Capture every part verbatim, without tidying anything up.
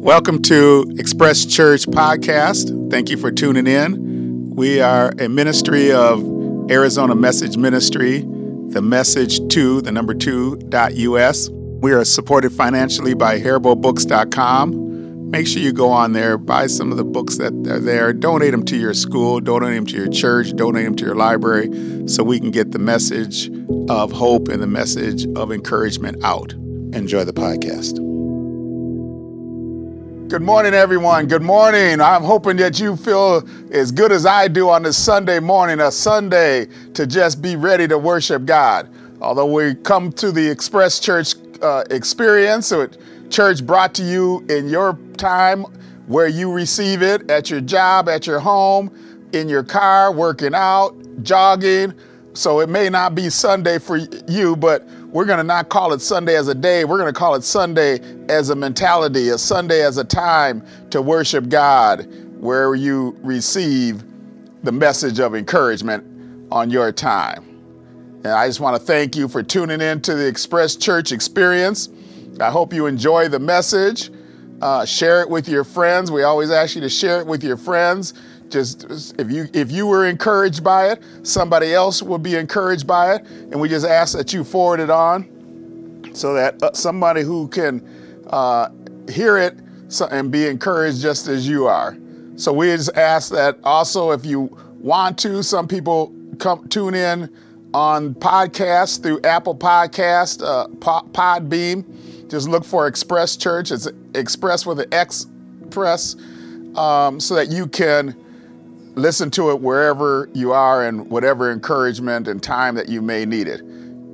Welcome to Express Church Podcast. Thank you for tuning in. We are a ministry of Arizona Message Ministry, the message to the number two dot U S. We are supported financially by Haribo Books dot com. Make sure you go on there, buy some of the books that are there, donate them to your school, donate them to your church, donate them to your library, so we can get the message of hope and the message of encouragement out. Enjoy the podcast. Good morning, everyone. Good morning. I'm hoping that you feel as good as I do on this Sunday morning, a Sunday to just be ready to worship God. Although we come to the Express Church uh, experience, so it, church brought to you in your time where you receive it, at your job, at your home, in your car, working out, jogging. So it may not be Sunday for you, but we're going to not call it Sunday as a day. We're going to call it Sunday as a mentality, a Sunday as a time to worship God, where you receive the message of encouragement on your time. And I just want to thank you for tuning in to the Express Church Experience. I hope you enjoy the message. Uh, share it with your friends. We always ask you to share it with your friends. Just if you if you were encouraged by it, somebody else will be encouraged by it, and we just ask that you forward it on, so that somebody who can uh, hear it and be encouraged just as you are. So we just ask that also, if you want to, some people come tune in on podcasts through Apple Podcast, uh, Podbeam. Just look for Express Church. It's Express with an X, press, um, so that you can listen to it wherever you are and whatever encouragement and time that you may need it.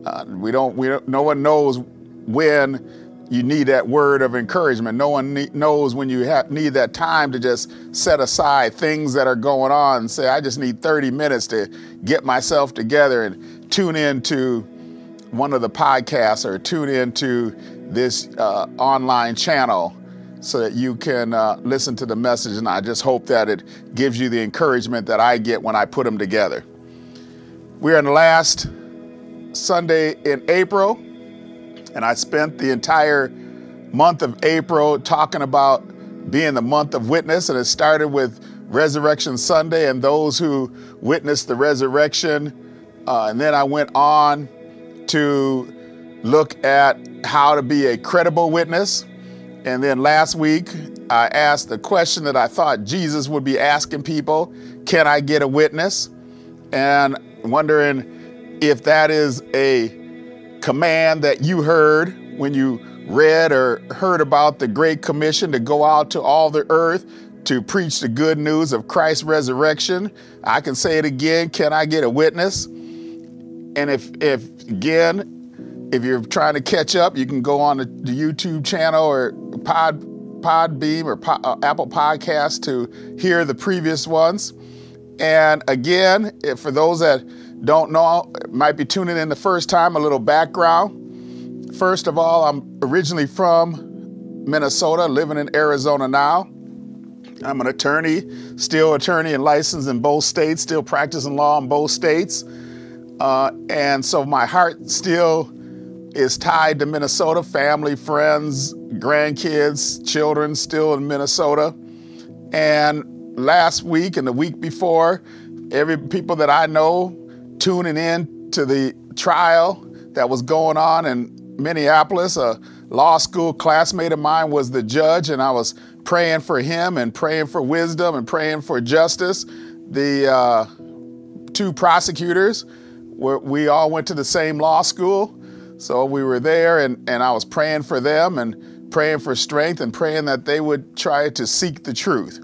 Uh, we don't, we don't, no one knows when you need that word of encouragement. No one ne- knows when you ha- need that time to just set aside things that are going on and say, I just need thirty minutes to get myself together and tune into one of the podcasts or tune into this uh, online channel, so that you can uh, listen to the message. And I just hope that it gives you the encouragement that I get when I put them together. We are in the last Sunday in April, and I spent the entire month of April talking about being the month of witness, and it started with Resurrection Sunday and those who witnessed the resurrection. Uh, and then I went on to look at how to be a credible witness. And then last week, I asked the question that I thought Jesus would be asking people: can I get a witness? And wondering if that is a command that you heard when you read or heard about the Great Commission to go out to all the earth to preach the good news of Christ's resurrection. I can say it again: can I get a witness? And if, if again, if you're trying to catch up, you can go on the YouTube channel or Pod, Podbeam or po, uh, Apple Podcast to hear the previous ones. And again, if for those that don't know, might be tuning in the first time, a little background. First of all, I'm originally from Minnesota, living in Arizona now. I'm an attorney, still attorney and licensed in both states, still practicing law in both states. Uh, and so my heart still is tied to Minnesota. Family, friends, grandkids, children still in Minnesota. And last week and the week before, every people that I know tuning in to the trial that was going on in Minneapolis, a law school classmate of mine was the judge, and I was praying for him and praying for wisdom and praying for justice. The uh, two prosecutors, were, we all went to the same law school. So we were there, and, and I was praying for them and praying for strength and praying that they would try to seek the truth.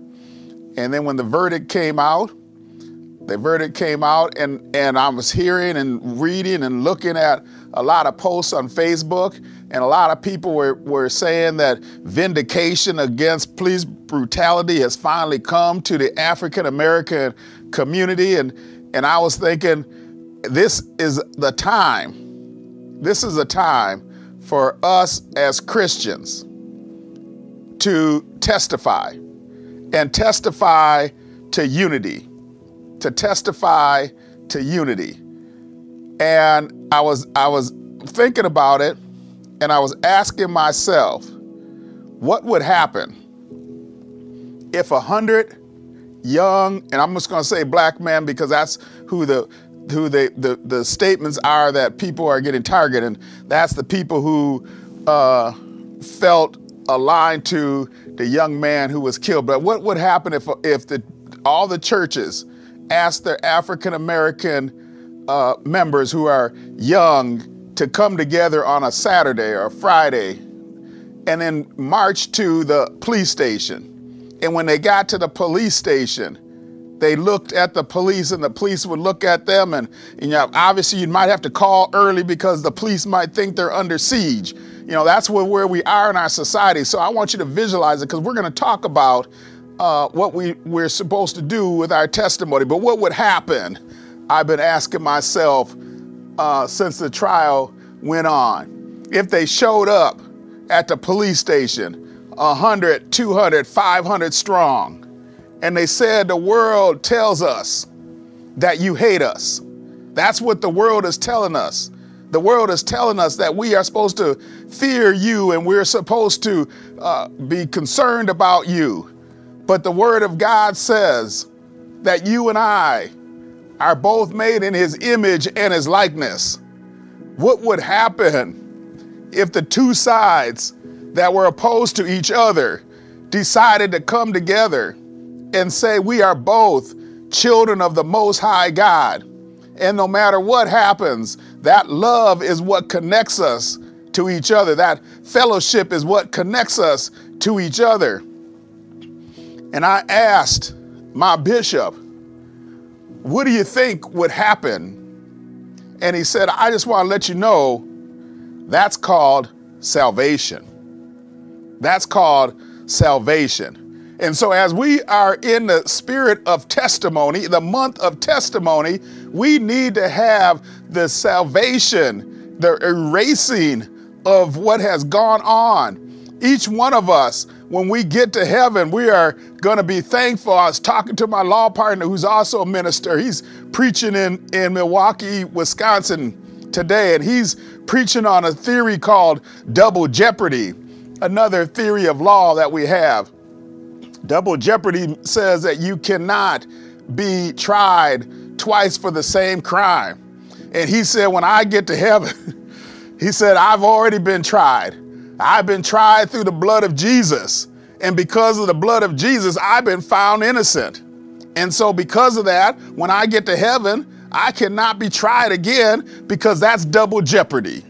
And then when the verdict came out, the verdict came out and, and I was hearing and reading and looking at a lot of posts on Facebook, and a lot of people were, were saying that vindication against police brutality has finally come to the African American community. And, and I was thinking, this is the time. This is a time for us as Christians to testify, and testify to unity, to testify to unity. And I was, I was thinking about it, and I was asking myself, what would happen if a hundred young, and I'm just going to say black men because that's who the who the, the, the statements are that people are getting targeted. And that's the people who uh, felt aligned to the young man who was killed. But what would happen if if the all the churches asked their African-American uh, members who are young to come together on a Saturday or a Friday and then march to the police station? And when they got to the police station, they looked at the police and the police would look at them, and, and you know, obviously you might have to call early because the police might think they're under siege. You know, that's where, where we are in our society. So I want you to visualize it, because we're going to talk about uh, what we, we're supposed to do with our testimony. But what would happen? I've been asking myself uh, since the trial went on. If they showed up at the police station, one hundred, two hundred, five hundred strong, and they said, the world tells us that you hate us. That's what the world is telling us. The world is telling us that we are supposed to fear you and we're supposed to uh, be concerned about you. But the Word of God says that you and I are both made in His image and His likeness. What would happen if the two sides that were opposed to each other decided to come together and say, we are both children of the Most High God? And no matter what happens, that love is what connects us to each other. That fellowship is what connects us to each other. And I asked my bishop, what do you think would happen? And he said, I just want to let you know, that's called salvation. That's called salvation. And so as we are in the spirit of testimony, the month of testimony, we need to have the salvation, the erasing of what has gone on. Each one of us, when we get to heaven, we are going to be thankful. I was talking to my law partner who's also a minister. He's preaching in, in Milwaukee, Wisconsin today, and he's preaching on a theory called double jeopardy, another theory of law that we have. Double jeopardy says that you cannot be tried twice for the same crime. And he said, when I get to heaven, he said, I've already been tried. I've been tried through the blood of Jesus. And because of the blood of Jesus, I've been found innocent. And so because of that, when I get to heaven, I cannot be tried again, because that's double jeopardy.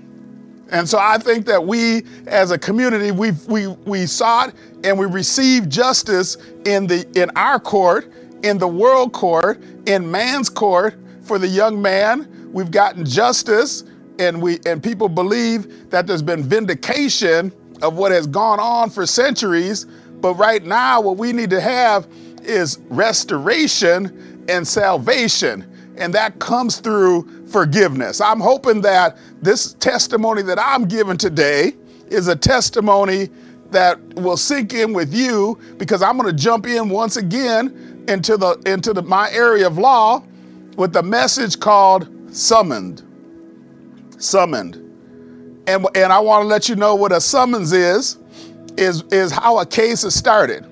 And so I think that we, as a community, we we we sought and we received justice in the in our court, in the world court, in man's court for the young man. We've gotten justice, and we and people believe that there's been vindication of what has gone on for centuries. But right now, what we need to have is restoration and salvation. And that comes through forgiveness. I'm hoping that this testimony that I'm giving today is a testimony that will sink in with you, because I'm going to jump in once again into the into the, my area of law with the message called summoned. Summoned. And, and I want to let you know what a summons is, is, is how a case is started.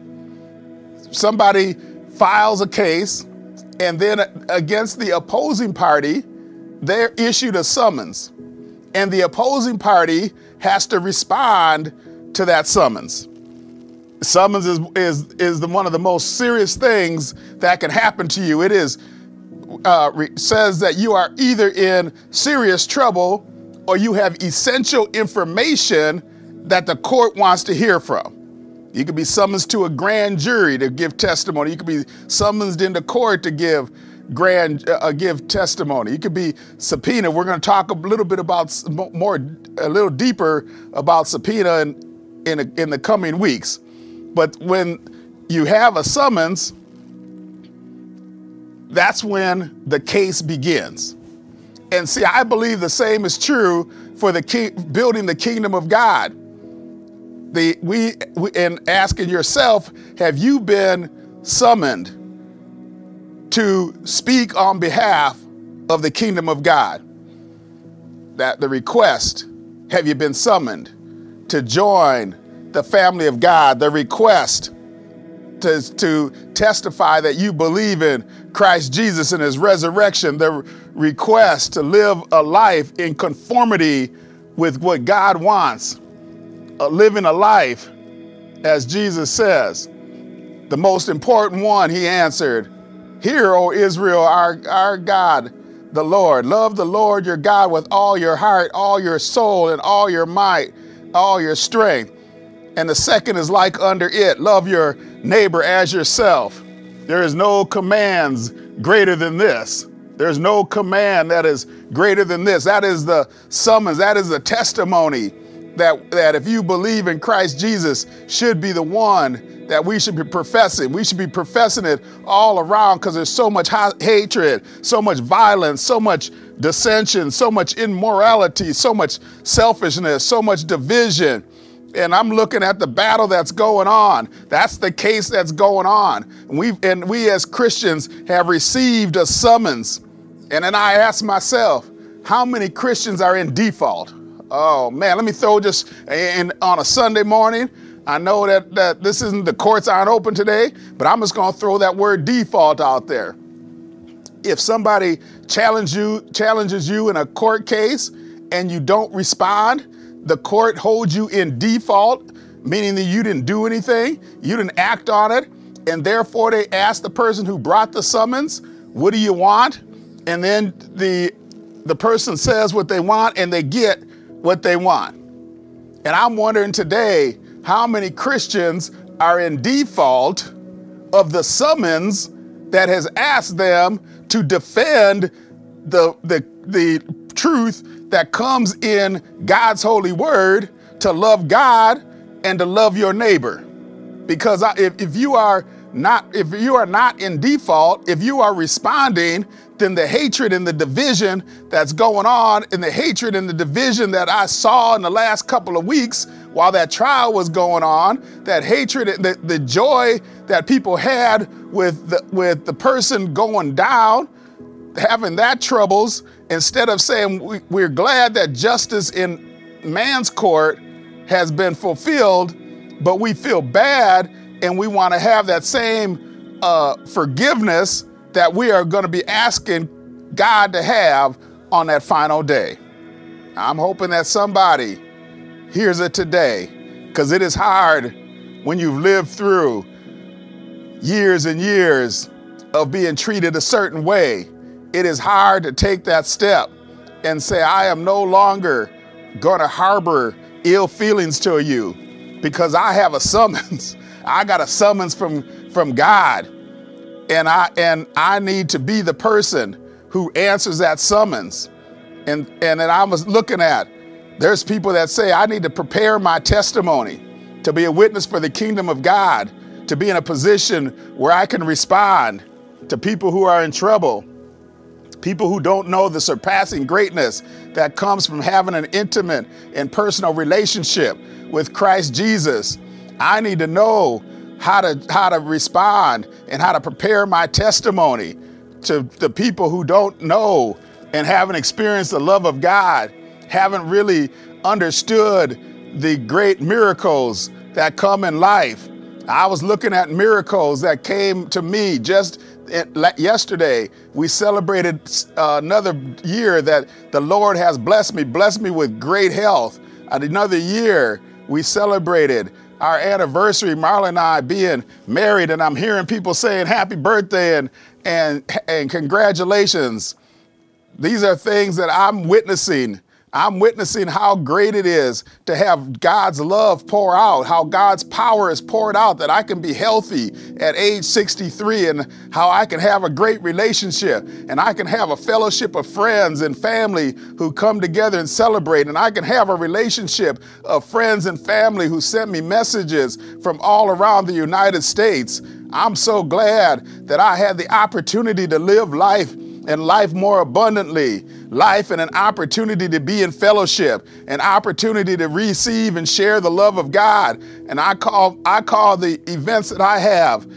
Somebody files a case, and then against the opposing party, they're issued a summons. And the opposing party has to respond to that summons. Summons is, is, is the, one of the most serious things that can happen to you. It is uh, re- says that you are either in serious trouble or you have essential information that the court wants to hear from. You could be summoned to a grand jury to give testimony. You could be summoned into court to give grand uh, give testimony. You could be subpoenaed. We're going to talk a little bit about more, a little deeper about subpoena in in, a, in the coming weeks. But when you have a summons, that's when the case begins. And see, I believe the same is true for the ki- building the kingdom of God. The, we, we and asking yourself, have you been summoned to speak on behalf of the kingdom of God? That the request, have you been summoned to join the family of God? The request, to, to testify that you believe in Christ Jesus and his resurrection, the request to live a life in conformity with what God wants, uh, living a life as Jesus says. The most important one, he answered, "Hear, O Israel, our, our God, the Lord. Love the Lord your God with all your heart, all your soul, and all your might, all your strength. And the second is like under it. Love your neighbor as yourself." There is no commands greater than this. There's no command that is greater than this. That is the summons. That is the testimony that, that if you believe in Christ Jesus, should be the one that we should be professing. We should be professing it all around, because there's so much hatred, so much violence, so much dissension, so much immorality, so much selfishness, so much division. And I'm looking at the battle that's going on. That's the case that's going on. And, we've, and we as Christians have received a summons. And then I ask myself, how many Christians are in default? Oh man, let me throw just in on a Sunday morning. I know that, that this isn't, the courts aren't open today, but I'm just gonna throw that word default out there. If somebody challenge you, challenges you in a court case and you don't respond, the court holds you in default, meaning that you didn't do anything, you didn't act on it, and therefore they ask the person who brought the summons, what do you want? And then the, the person says what they want and they get what they want. And I'm wondering today how many Christians are in default of the summons that has asked them to defend the, the, the truth that comes in God's holy word, to love God and to love your neighbor. Because if, if you are not, if you are not in default, if you are responding, then the hatred and the division that's going on, and the hatred and the division that I saw in the last couple of weeks while that trial was going on, that hatred, the, the joy that people had with the, with the person going down, having that troubles, instead of saying we, we're glad that justice in man's court has been fulfilled, but we feel bad and we want to have that same uh, forgiveness that we are going to be asking God to have on that final day. I'm hoping that somebody hears it today, because it is hard when you've lived through years and years of being treated a certain way. It is hard to take that step and say, I am no longer going to harbor ill feelings to you, because I have a summons. I got a summons from, from God, and I and I need to be the person who answers that summons. And, and then I was looking at, there's people that say, I need to prepare my testimony to be a witness for the kingdom of God, to be in a position where I can respond to people who are in trouble, people who don't know the surpassing greatness that comes from having an intimate and personal relationship with Christ Jesus. I need to know how to, how to respond and how to prepare my testimony to the people who don't know and haven't experienced the love of God, haven't really understood the great miracles that come in life. I was looking at miracles that came to me just yesterday. We celebrated uh, another year that the Lord has blessed me, blessed me with great health. Another year we celebrated our anniversary, Marla and I being married, and I'm hearing people saying happy birthday and, and, and congratulations. These are things that I'm witnessing. I'm witnessing how great it is to have God's love pour out, how God's power is poured out, that I can be healthy at age sixty-three, and how I can have a great relationship, and I can have a fellowship of friends and family who come together and celebrate, and I can have a relationship of friends and family who sent me messages from all around the United States. I'm so glad that I had the opportunity to live life, and life more abundantly, life and an opportunity to be in fellowship, an opportunity to receive and share the love of God. And I call, I call the events that I have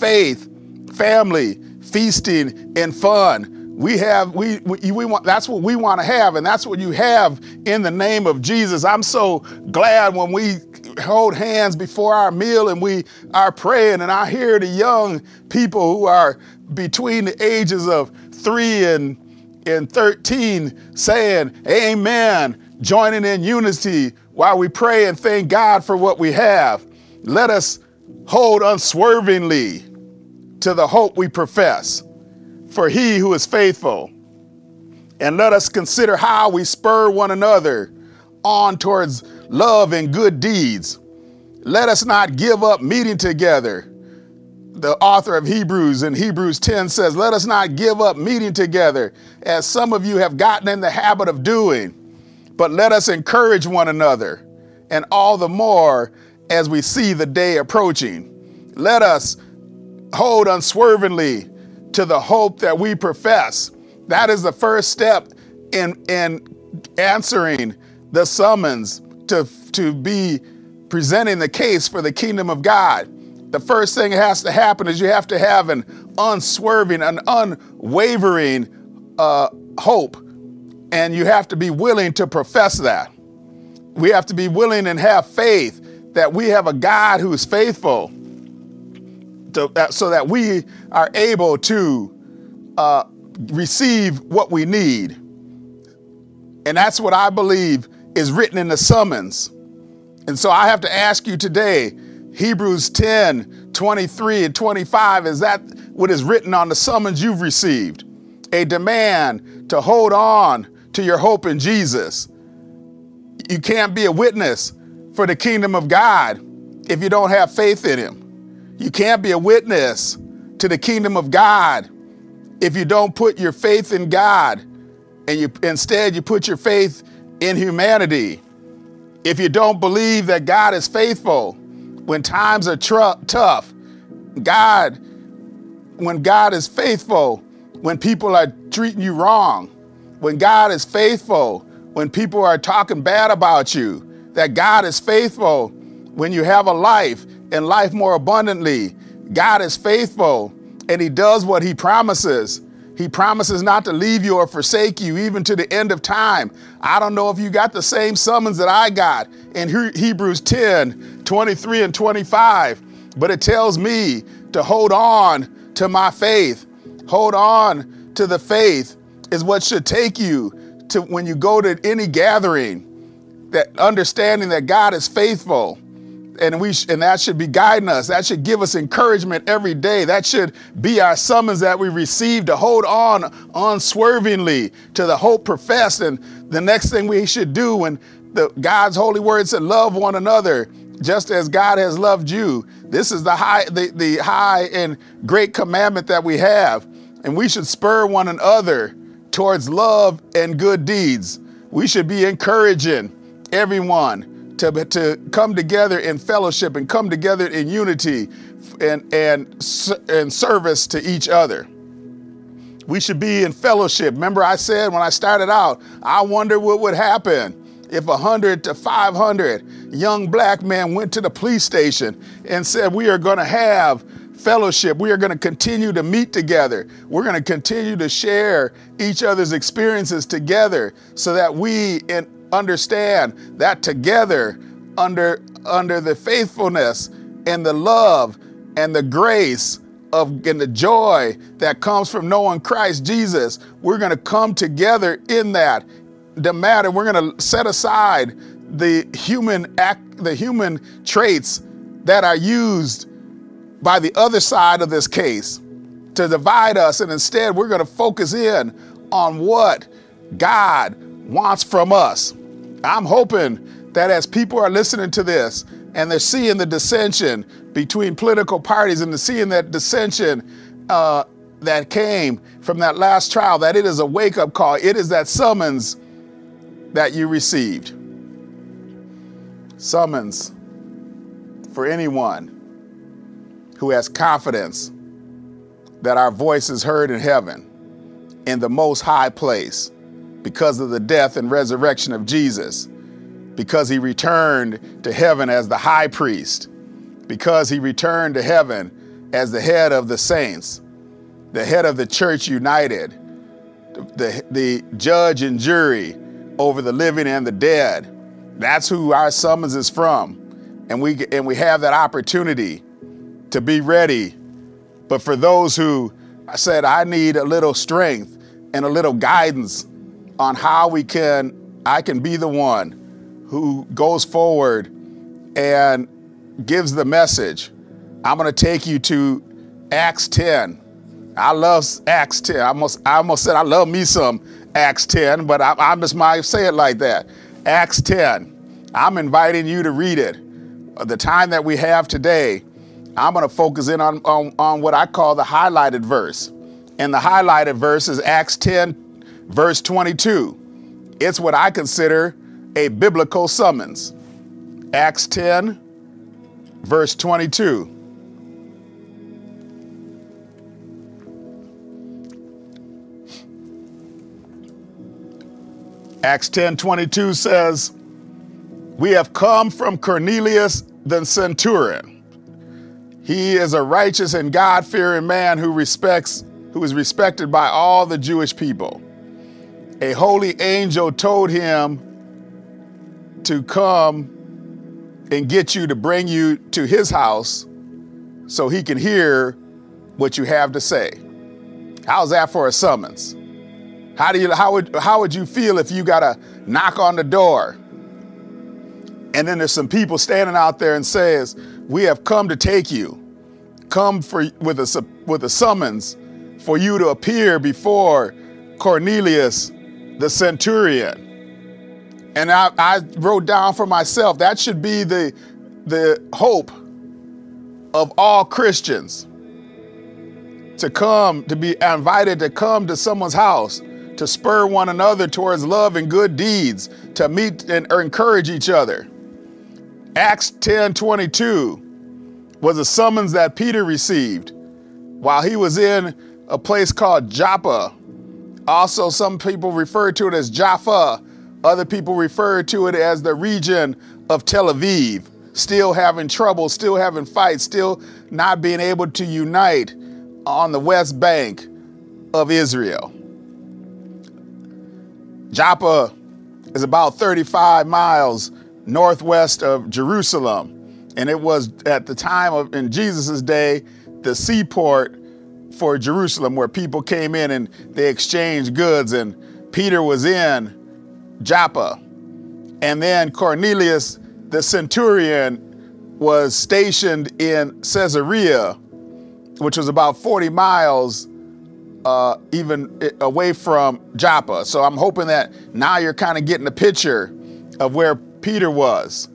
faith, family, feasting, and fun. We have, we, we, we want, that's what we want to have, and that's what you have in the name of Jesus. I'm so glad when we hold hands before our meal and we are praying, and I hear the young people who are between the ages of three and, and thirteen saying, amen, joining in unity while we pray and thank God for what we have. Let us hold unswervingly to the hope we profess, for he who is faithful. And let us consider how we spur one another on towards love and good deeds. Let us not give up meeting together. The author of Hebrews in Hebrews ten says, let us not give up meeting together, as some of you have gotten in the habit of doing, but let us encourage one another, and all the more as we see the day approaching. Let us hold unswervingly to the hope that we profess. That is the first step in, in answering the summons to, to be presenting the case for the kingdom of God. The first thing that has to happen is you have to have an unswerving, an unwavering uh, hope, and you have to be willing to profess that. We have to be willing and have faith that we have a God who is faithful, To, uh, so that we are able to uh, receive what we need. And that's what I believe is written in the summons. And so I have to ask you today, Hebrews ten, twenty-three and twenty-five, is that what is written on the summons you've received? A demand to hold on to your hope in Jesus. You can't be a witness for the kingdom of God if you don't have faith in him. You can't be a witness to the kingdom of God if you don't put your faith in God, and you instead you put your faith in humanity. If you don't believe that God is faithful when times are tr- tough, God, when God is faithful when people are treating you wrong, when God is faithful when people are talking bad about you, that God is faithful when you have a life and life more abundantly. God is faithful, and he does what he promises. He promises not to leave you or forsake you, even to the end of time. I don't know if you got the same summons that I got in Hebrews ten, twenty-three and twenty-five, but it tells me to hold on to my faith. Hold on to the faith is what should take you to when you go to any gathering, that understanding that God is faithful. And we sh- and that should be guiding us. That should give us encouragement every day. That should be our summons that we receive, to hold on unswervingly to the hope professed. And the next thing we should do, when the God's holy word said, love one another just as God has loved you. This is the high, the, the high and great commandment that we have. And we should spur one another towards love and good deeds. We should be encouraging everyone To, to come together in fellowship and come together in unity and, and, and service to each other. We should be in fellowship. Remember, I said when I started out, I wonder what would happen if one hundred to five hundred young black men went to the police station and said, we are going to have fellowship. We are going to continue to meet together. We're going to continue to share each other's experiences together, so that we and understand that together, under under the faithfulness and the love and the grace of and the joy that comes from knowing Christ Jesus, we're going to come together in that. No matter, we're going to set aside the human act, the human traits that are used by the other side of this case to divide us, and instead we're going to focus in on what God wants from us. I'm hoping that as people are listening to this and they're seeing the dissension between political parties, and they're seeing that dissension uh, that came from that last trial, that it is a wake-up call. It is that summons that you received. Summons for anyone who has confidence that our voice is heard in heaven, in the most high place, because of the death and resurrection of Jesus, because he returned to heaven as the high priest, because he returned to heaven as the head of the saints, the head of the church united, the, the judge and jury over the living and the dead. That's who our summons is from. And we, and we have that opportunity to be ready. But for those who said, I need a little strength and a little guidance on how we can, I can be the one who goes forward and gives the message. I'm going to take you to Acts ten. I love Acts ten. I almost, I almost said I love me some Acts ten, but I, I just might say it like that. Acts ten. I'm inviting you to read it. The time that we have today, I'm going to focus in on, on, on what I call the highlighted verse. And the highlighted verse is Acts ten, verse twenty-two. It's what I consider a biblical summons. Acts ten, verse twenty-two. Acts ten, twenty-two says, we have come from Cornelius the centurion. He is a righteous and God-fearing man who respects, who is respected by all the Jewish people. A holy angel told him to come and get you, to bring you to his house so he can hear what you have to say. How's that for a summons? How do you, how would, how would you feel if you got a knock on the door and then there's some people standing out there and says, we have come to take you, come for, with a, with a summons for you to appear before Cornelius the centurion. And I, I wrote down for myself, that should be the, the hope of all Christians, to come, to be invited to come to someone's house, to spur one another towards love and good deeds, to meet and encourage each other. Acts ten twenty-two was a summons that Peter received while he was in a place called Joppa. Also, some people refer to it as Jaffa. Other people refer to it as the region of Tel Aviv. Still having trouble, still having fights, still not being able to unite on the West Bank of Israel. Joppa is about thirty-five miles northwest of Jerusalem. And it was at the time of, in Jesus's day, the seaport for Jerusalem, where people came in and they exchanged goods. And Peter was in Joppa. And then Cornelius the centurion was stationed in Caesarea, which was about forty miles Uh, even away from Joppa. So I'm hoping that now you're kind of getting a picture of where Peter was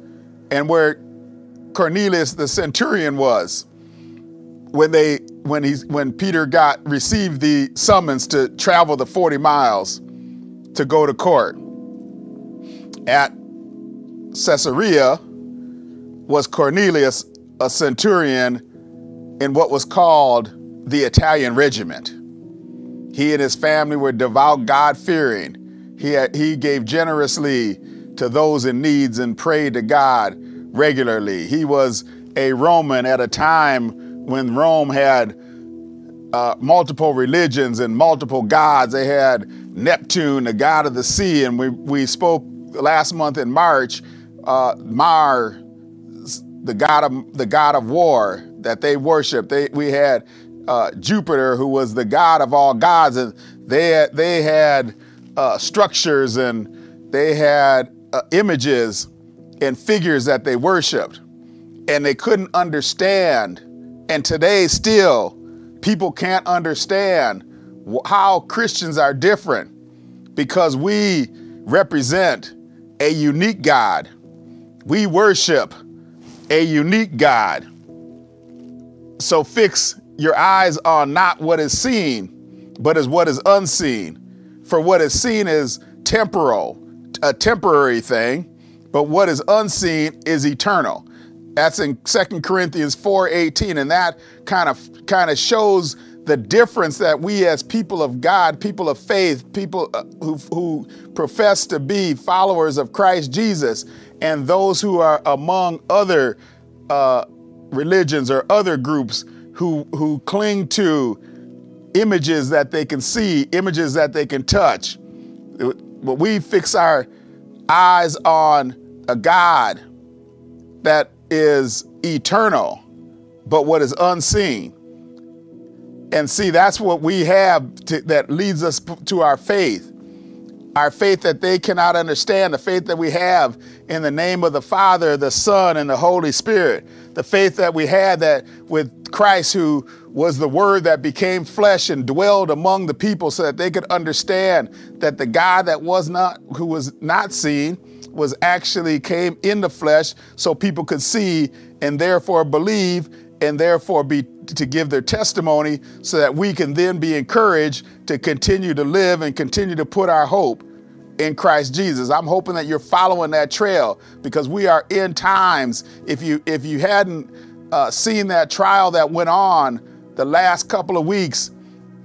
and where Cornelius the centurion was when they when he when Peter got received the summons to travel the forty miles to go to court. At Caesarea was Cornelius, a centurion in what was called the Italian regiment. He and his family were devout, God-fearing. He, had, he gave generously to those in needs and prayed to God regularly. He was a Roman at a time when Rome had uh, multiple religions and multiple gods. They had Neptune, the god of the sea, and we, we spoke last month in March, uh, Mars, the god of, the god of war that they worshiped. They, we had Uh, Jupiter, who was the god of all gods, and they they had uh, structures and they had uh, images and figures that they worshipped, and they couldn't understand. And today, still, people can't understand how Christians are different, because we represent a unique God. We worship a unique God. So fix your eyes are not what is seen, but is what is unseen. For what is seen is temporal, a temporary thing, but what is unseen is eternal. That's in Second Corinthians four eighteen, and that kind of kind of shows the difference that we as people of God, people of faith, people who, who profess to be followers of Christ Jesus, and those who are among other uh, religions or other groups, Who, who cling to images that they can see, images that they can touch. But we fix our eyes on a God that is eternal, but what is unseen. And see, that's what we have to, that leads us to our faith. Our faith that they cannot understand, the faith that we have in the name of the Father, the Son, and the Holy Spirit. The faith that we had that with Christ, who was the Word that became flesh and dwelled among the people, so that they could understand that the God that was not, who was not seen, was actually came in the flesh, so people could see and therefore believe, and therefore be to give their testimony, so that we can then be encouraged to continue to live and continue to put our hope in Christ Jesus. I'm hoping that you're following that trail, because we are in times. If you if you hadn't uh, seen that trial that went on the last couple of weeks,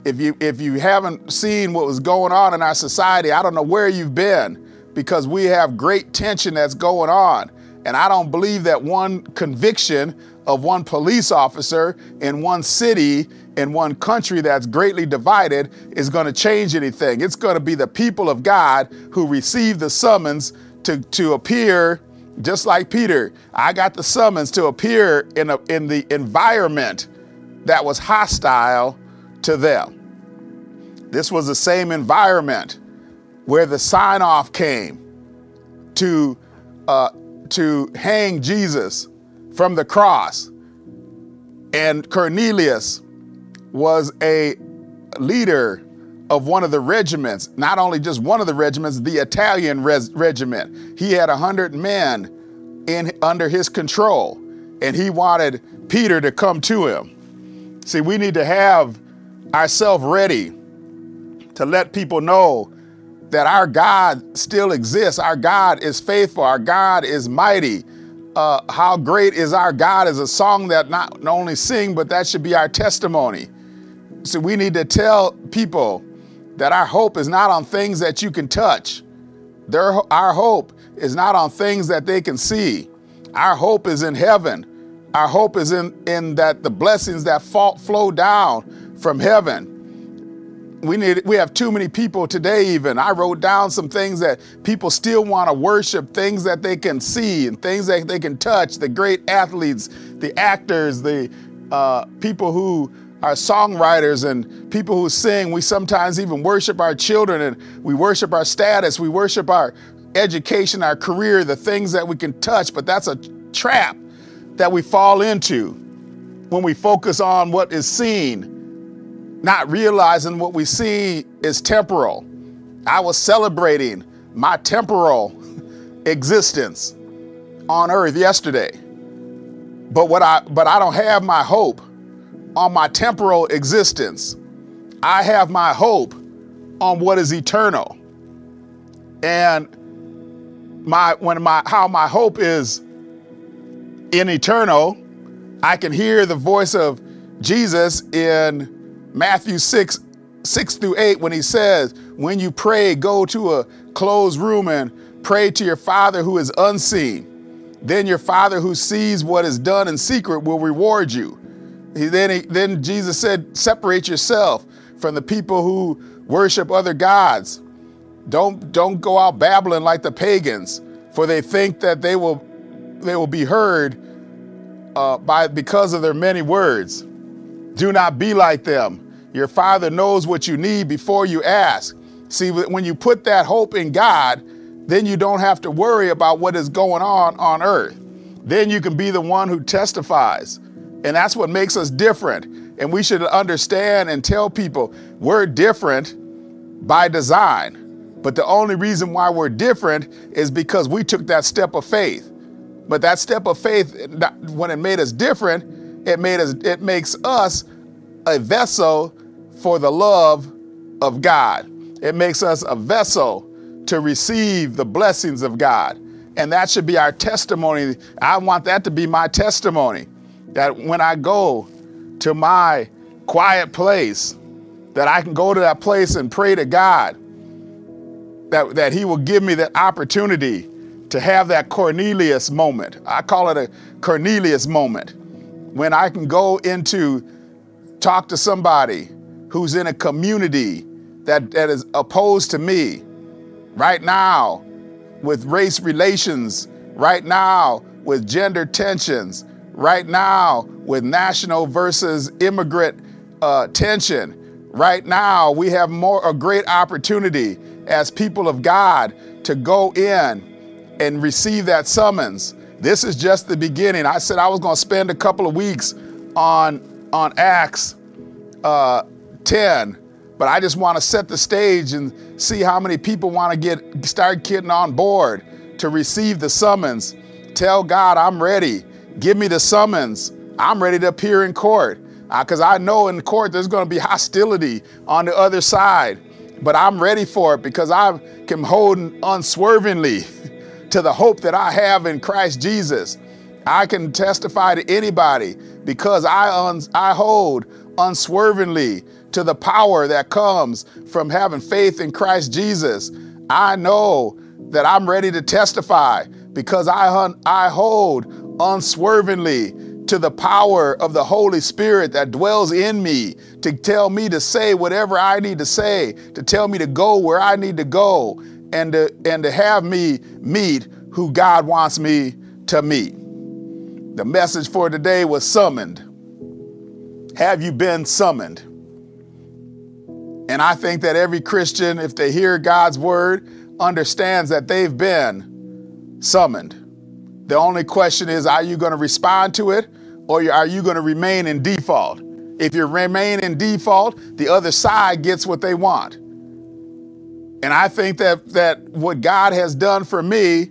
if you if you haven't seen what was going on in our society, I don't know where you've been, because we have great tension that's going on. And I don't believe that one conviction of one police officer in one city, in one country that's greatly divided, is going to change anything. It's going to be the people of God who receive the summons to, to appear, just like Peter. I got the summons to appear in, a, in the environment that was hostile to them. This was the same environment where the sign-off came to uh, to hang Jesus from the cross. And Cornelius was a leader of one of the regiments, not only just one of the regiments, the Italian res- regiment. He had a hundred men in under his control, and he wanted Peter to come to him. See, we need to have ourselves ready to let people know that our God still exists. Our God is faithful. Our God is mighty. Uh, how great is our God is a song that not only sing, but that should be our testimony. So we need to tell people that our hope is not on things that you can touch. Their, our hope is not on things that they can see. Our hope is in heaven. Our hope is in, in that the blessings that fall, flow down from heaven. We need. We have too many people today even. I wrote down some things that people still want to worship, things that they can see and things that they can touch, the great athletes, the actors, the uh, people who are songwriters and people who sing. We sometimes even worship our children, and we worship our status, we worship our education, our career, the things that we can touch, but that's a trap that we fall into when we focus on what is seen, not realizing what we see is temporal. I was celebrating my temporal existence on earth yesterday. But what I but I don't have my hope on my temporal existence. I have my hope on what is eternal. And my when my how my hope is in eternal, I can hear the voice of Jesus in Matthew six, six through eight, when he says, when you pray, go to a closed room and pray to your Father who is unseen. Then your Father who sees what is done in secret will reward you. He, then, he, then Jesus said, separate yourself from the people who worship other gods. Don't, don't go out babbling like the pagans, for they think that they will, they will be heard uh, by because of their many words. Do not be like them. Your Father knows what you need before you ask. See, when you put that hope in God, then you don't have to worry about what is going on on earth. Then you can be the one who testifies. And that's what makes us different. And we should understand and tell people we're different by design. But the only reason why we're different is because we took that step of faith. But that step of faith, when it made us different, It made us, it makes us a vessel for the love of God. It makes us a vessel to receive the blessings of God. And that should be our testimony. I want that to be my testimony, that when I go to my quiet place, that I can go to that place and pray to God, that, that he will give me that opportunity to have that Cornelius moment. I call it a Cornelius moment. When I can go into, talk to somebody who's in a community that, that is opposed to me right now with race relations, right now with gender tensions, right now with national versus immigrant uh, tension. Right now we have more a great opportunity as people of God to go in and receive that summons. This is just the beginning. I said I was going to spend a couple of weeks on, on Acts uh, ten, but I just want to set the stage and see how many people want to get start getting on board to receive the summons. Tell God, I'm ready. Give me the summons. I'm ready to appear in court because I, I know in court there's going to be hostility on the other side, but I'm ready for it because I can hold unswervingly to the hope that I have in Christ Jesus. I can testify to anybody because I, un- I hold unswervingly to the power that comes from having faith in Christ Jesus. I know that I'm ready to testify because I, un- I hold unswervingly to the power of the Holy Spirit that dwells in me to tell me to say whatever I need to say, to tell me to go where I need to go, and to, and to have me meet who God wants me to meet. The message for today was summoned. Have you been summoned? And I think that every Christian, if they hear God's word, understands that they've been summoned. The only question is, are you going to respond to it, or are you going to remain in default? If you remain in default, the other side gets what they want. And I think that, that what God has done for me,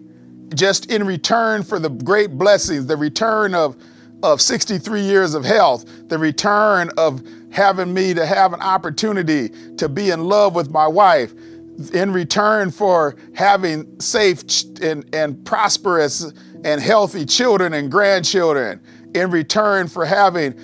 just in return for the great blessings, the return of, of sixty-three years of health, the return of having me to have an opportunity to be in love with my wife, in return for having safe and, and prosperous and healthy children and grandchildren, in return for having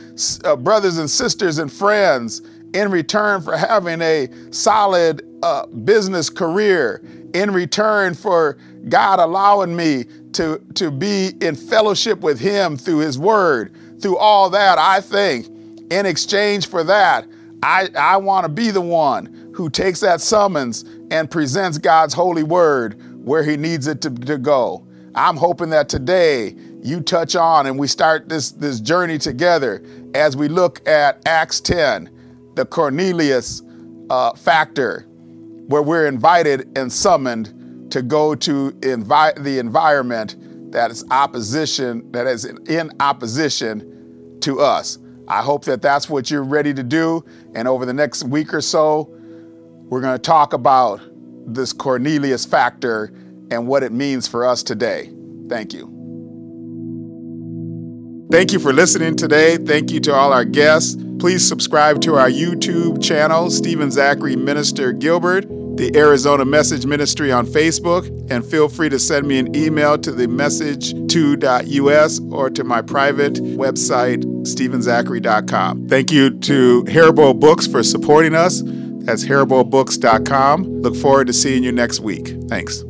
uh, brothers and sisters and friends, in return for having a solid uh, business career, in return for God allowing me to, to be in fellowship with Him through His Word, through all that, I think in exchange for that, I, I want to be the one who takes that summons and presents God's holy word where He needs it to, to go. I'm hoping that today you touch on and we start this, this journey together as we look at Acts ten, the Cornelius uh, factor, where we're invited and summoned to go to invi- the environment that is opposition, that is in opposition to us. I hope that that's what you're ready to do. And over the next week or so, we're going to talk about this Cornelius factor and what it means for us today. Thank you. Thank you for listening today. Thank you to all our guests. Please subscribe to our YouTube channel, Stephen Zachary Minister Gilbert, the Arizona Message Ministry on Facebook, and feel free to send me an email to the message two dot u s or to my private website, stephen zachary dot com. Thank you to Haribo Books for supporting us. That's Haribo Books dot com. Look forward to seeing you next week. Thanks.